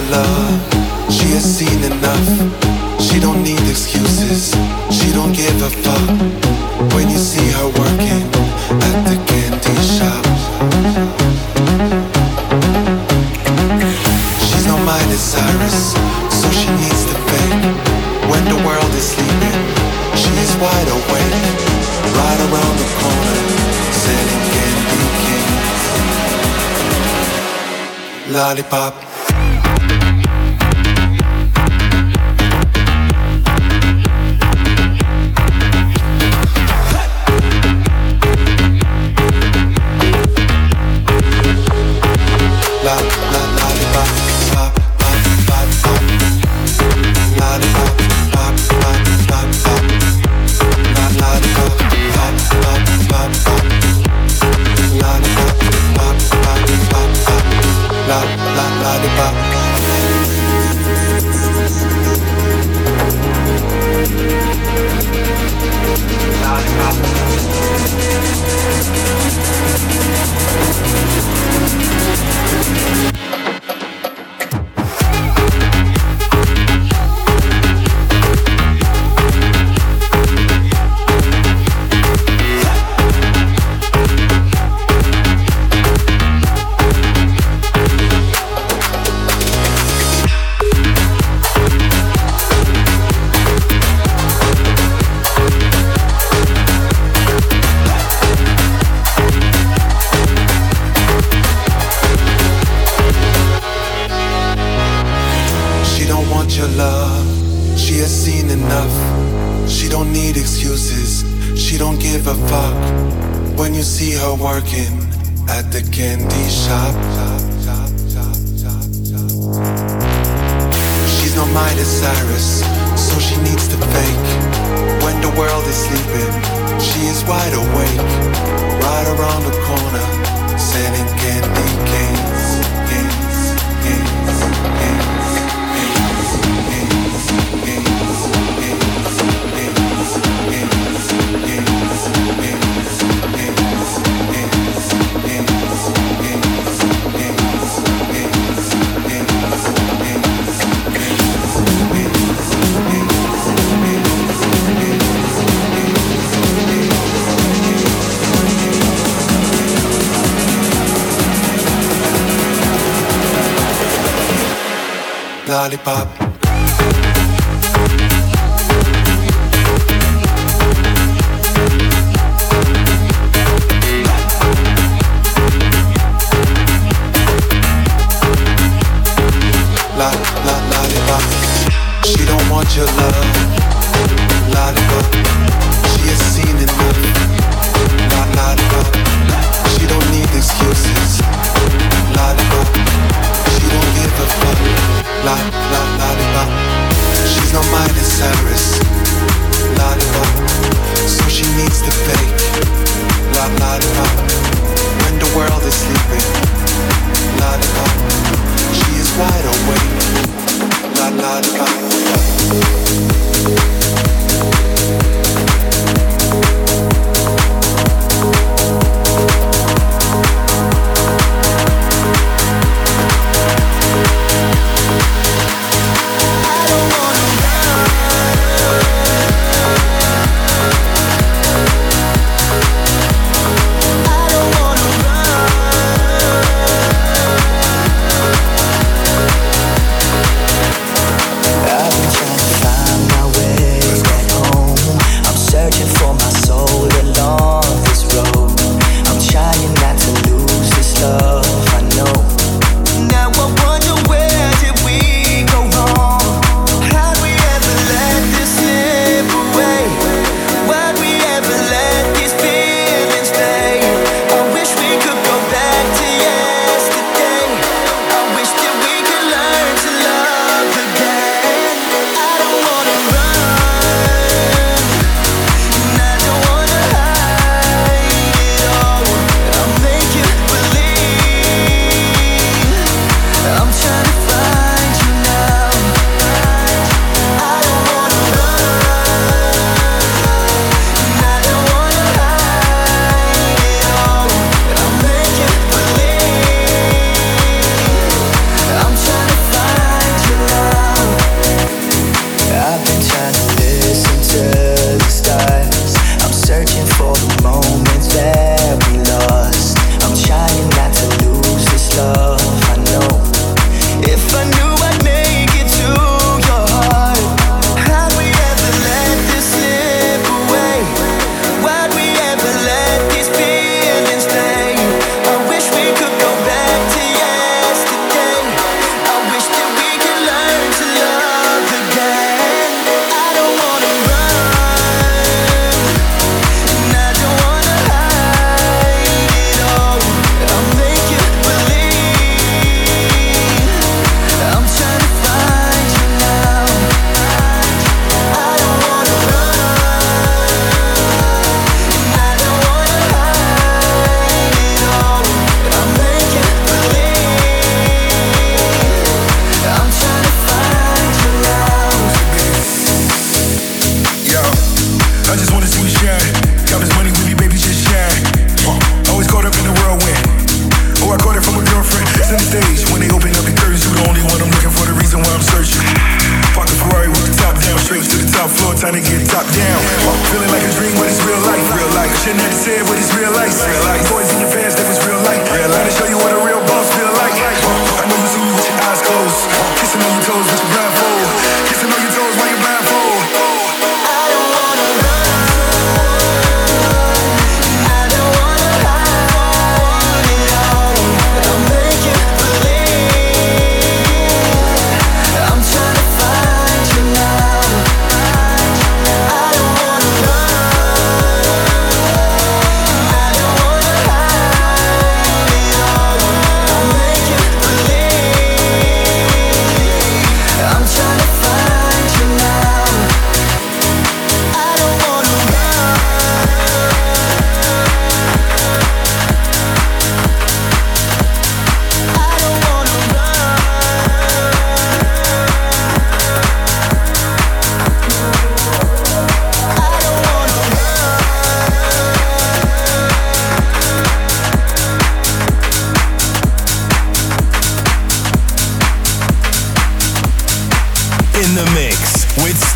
her love. She has seen enough. She don't need excuses. She don't give a fuck. When you see her working at the candy shop, she's not Miley Cyrus, so she needs to fake. When the world is sleeping, she is wide awake. Right around the corner, selling candy canes, lollipop. Lollipop. top floor, time to get top down. Feeling like a dream, but it's real life, real life. Shouldn't have said, but it's real life, real life. Boys in your pants, that was real life, real life. To show you what a real boss feel like. I know you see me with your eyes closed, kissing on your toes with your blindfold, kissing on your toes while you're blindfold.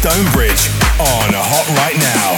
Stonebridge on Hot Right Now.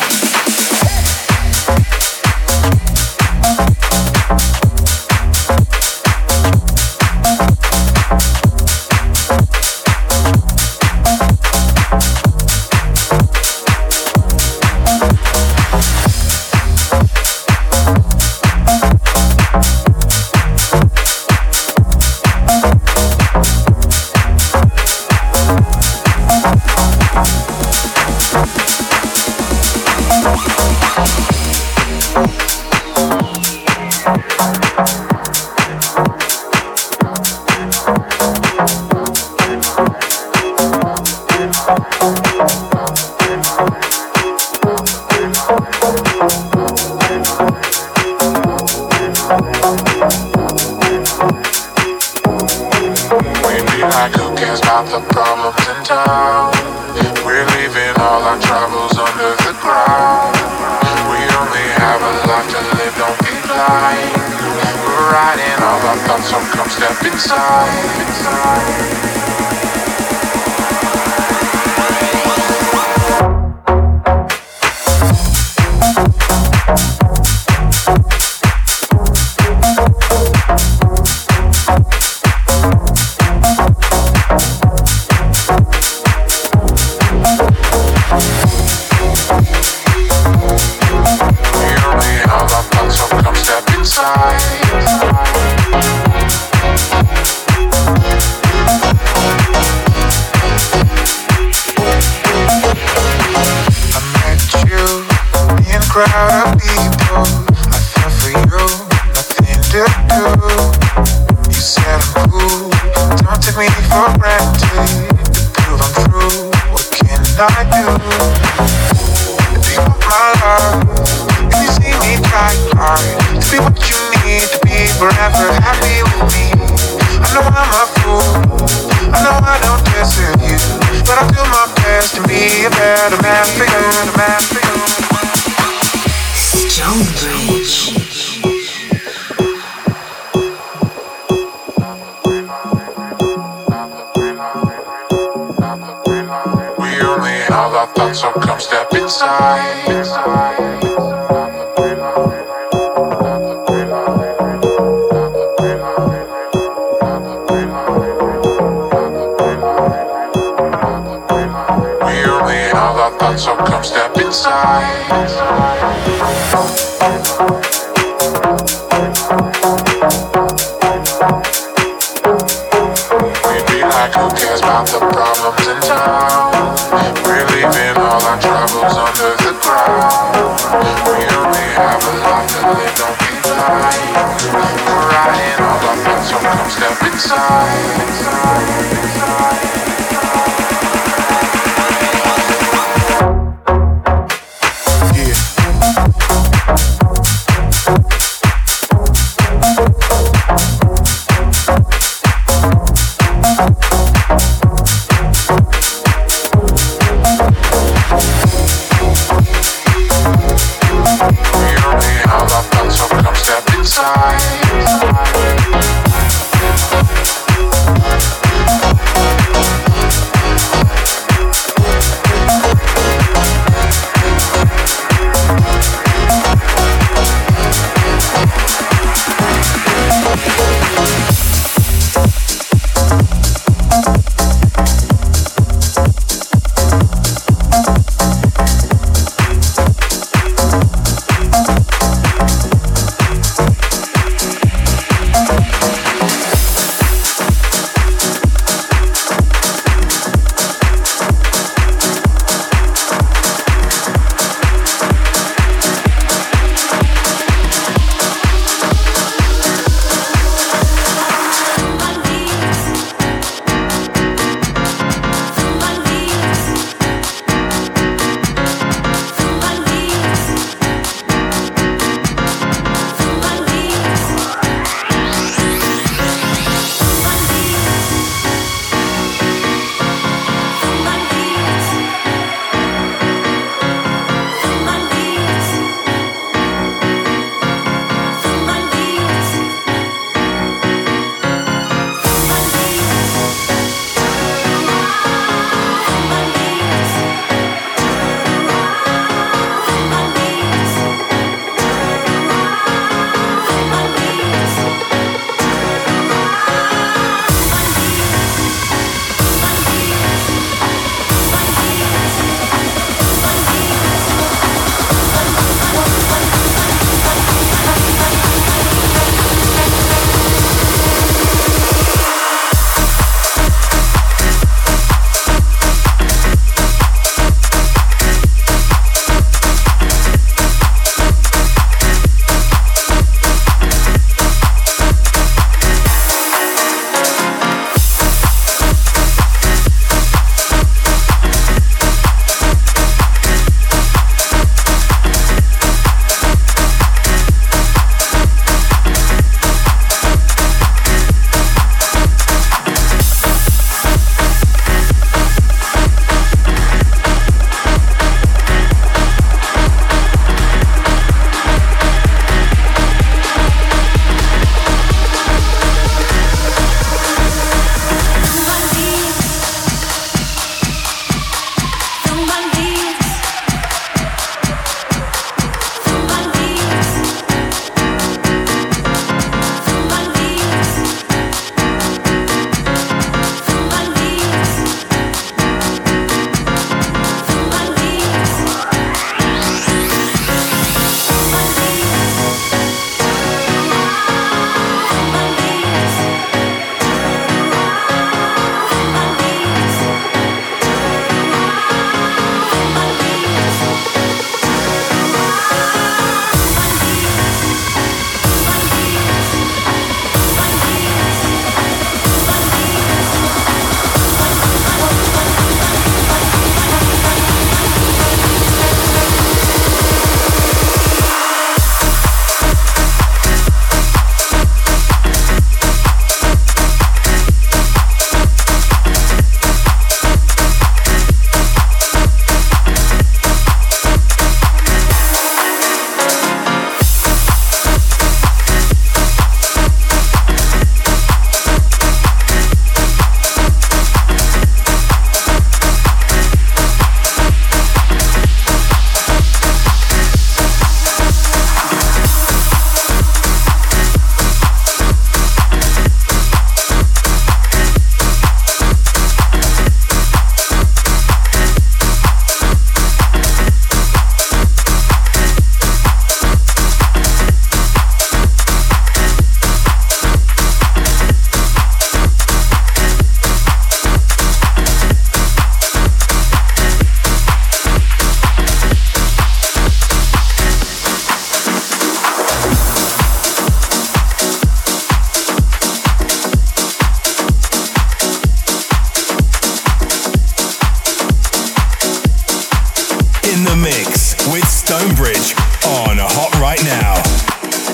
in the mix with Stonebridge on Hot Right Now. I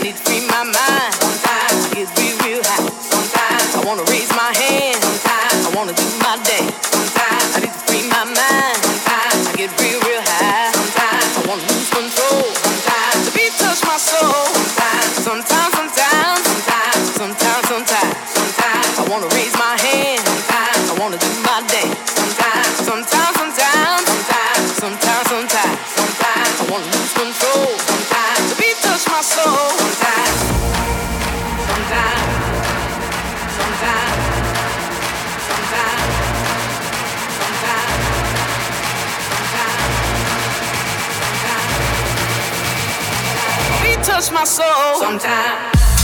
need to free my mind. Sometimes it gets real high. Sometimes I want to raise my hand. Sometimes I want to do my day. Sometimes I need to free my mind. Sometimes I get real high. Sometimes I want to lose control. Sometimes the beat touch my soul. Sometimes I want to raise my hand. Sometimes I want to do my day. Sometimes I wanna lose control. Sometimes the beat touch my soul. Sometimes the beat touch my soul.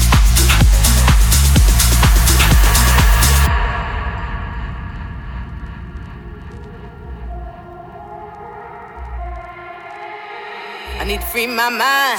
Sometimes. My mind.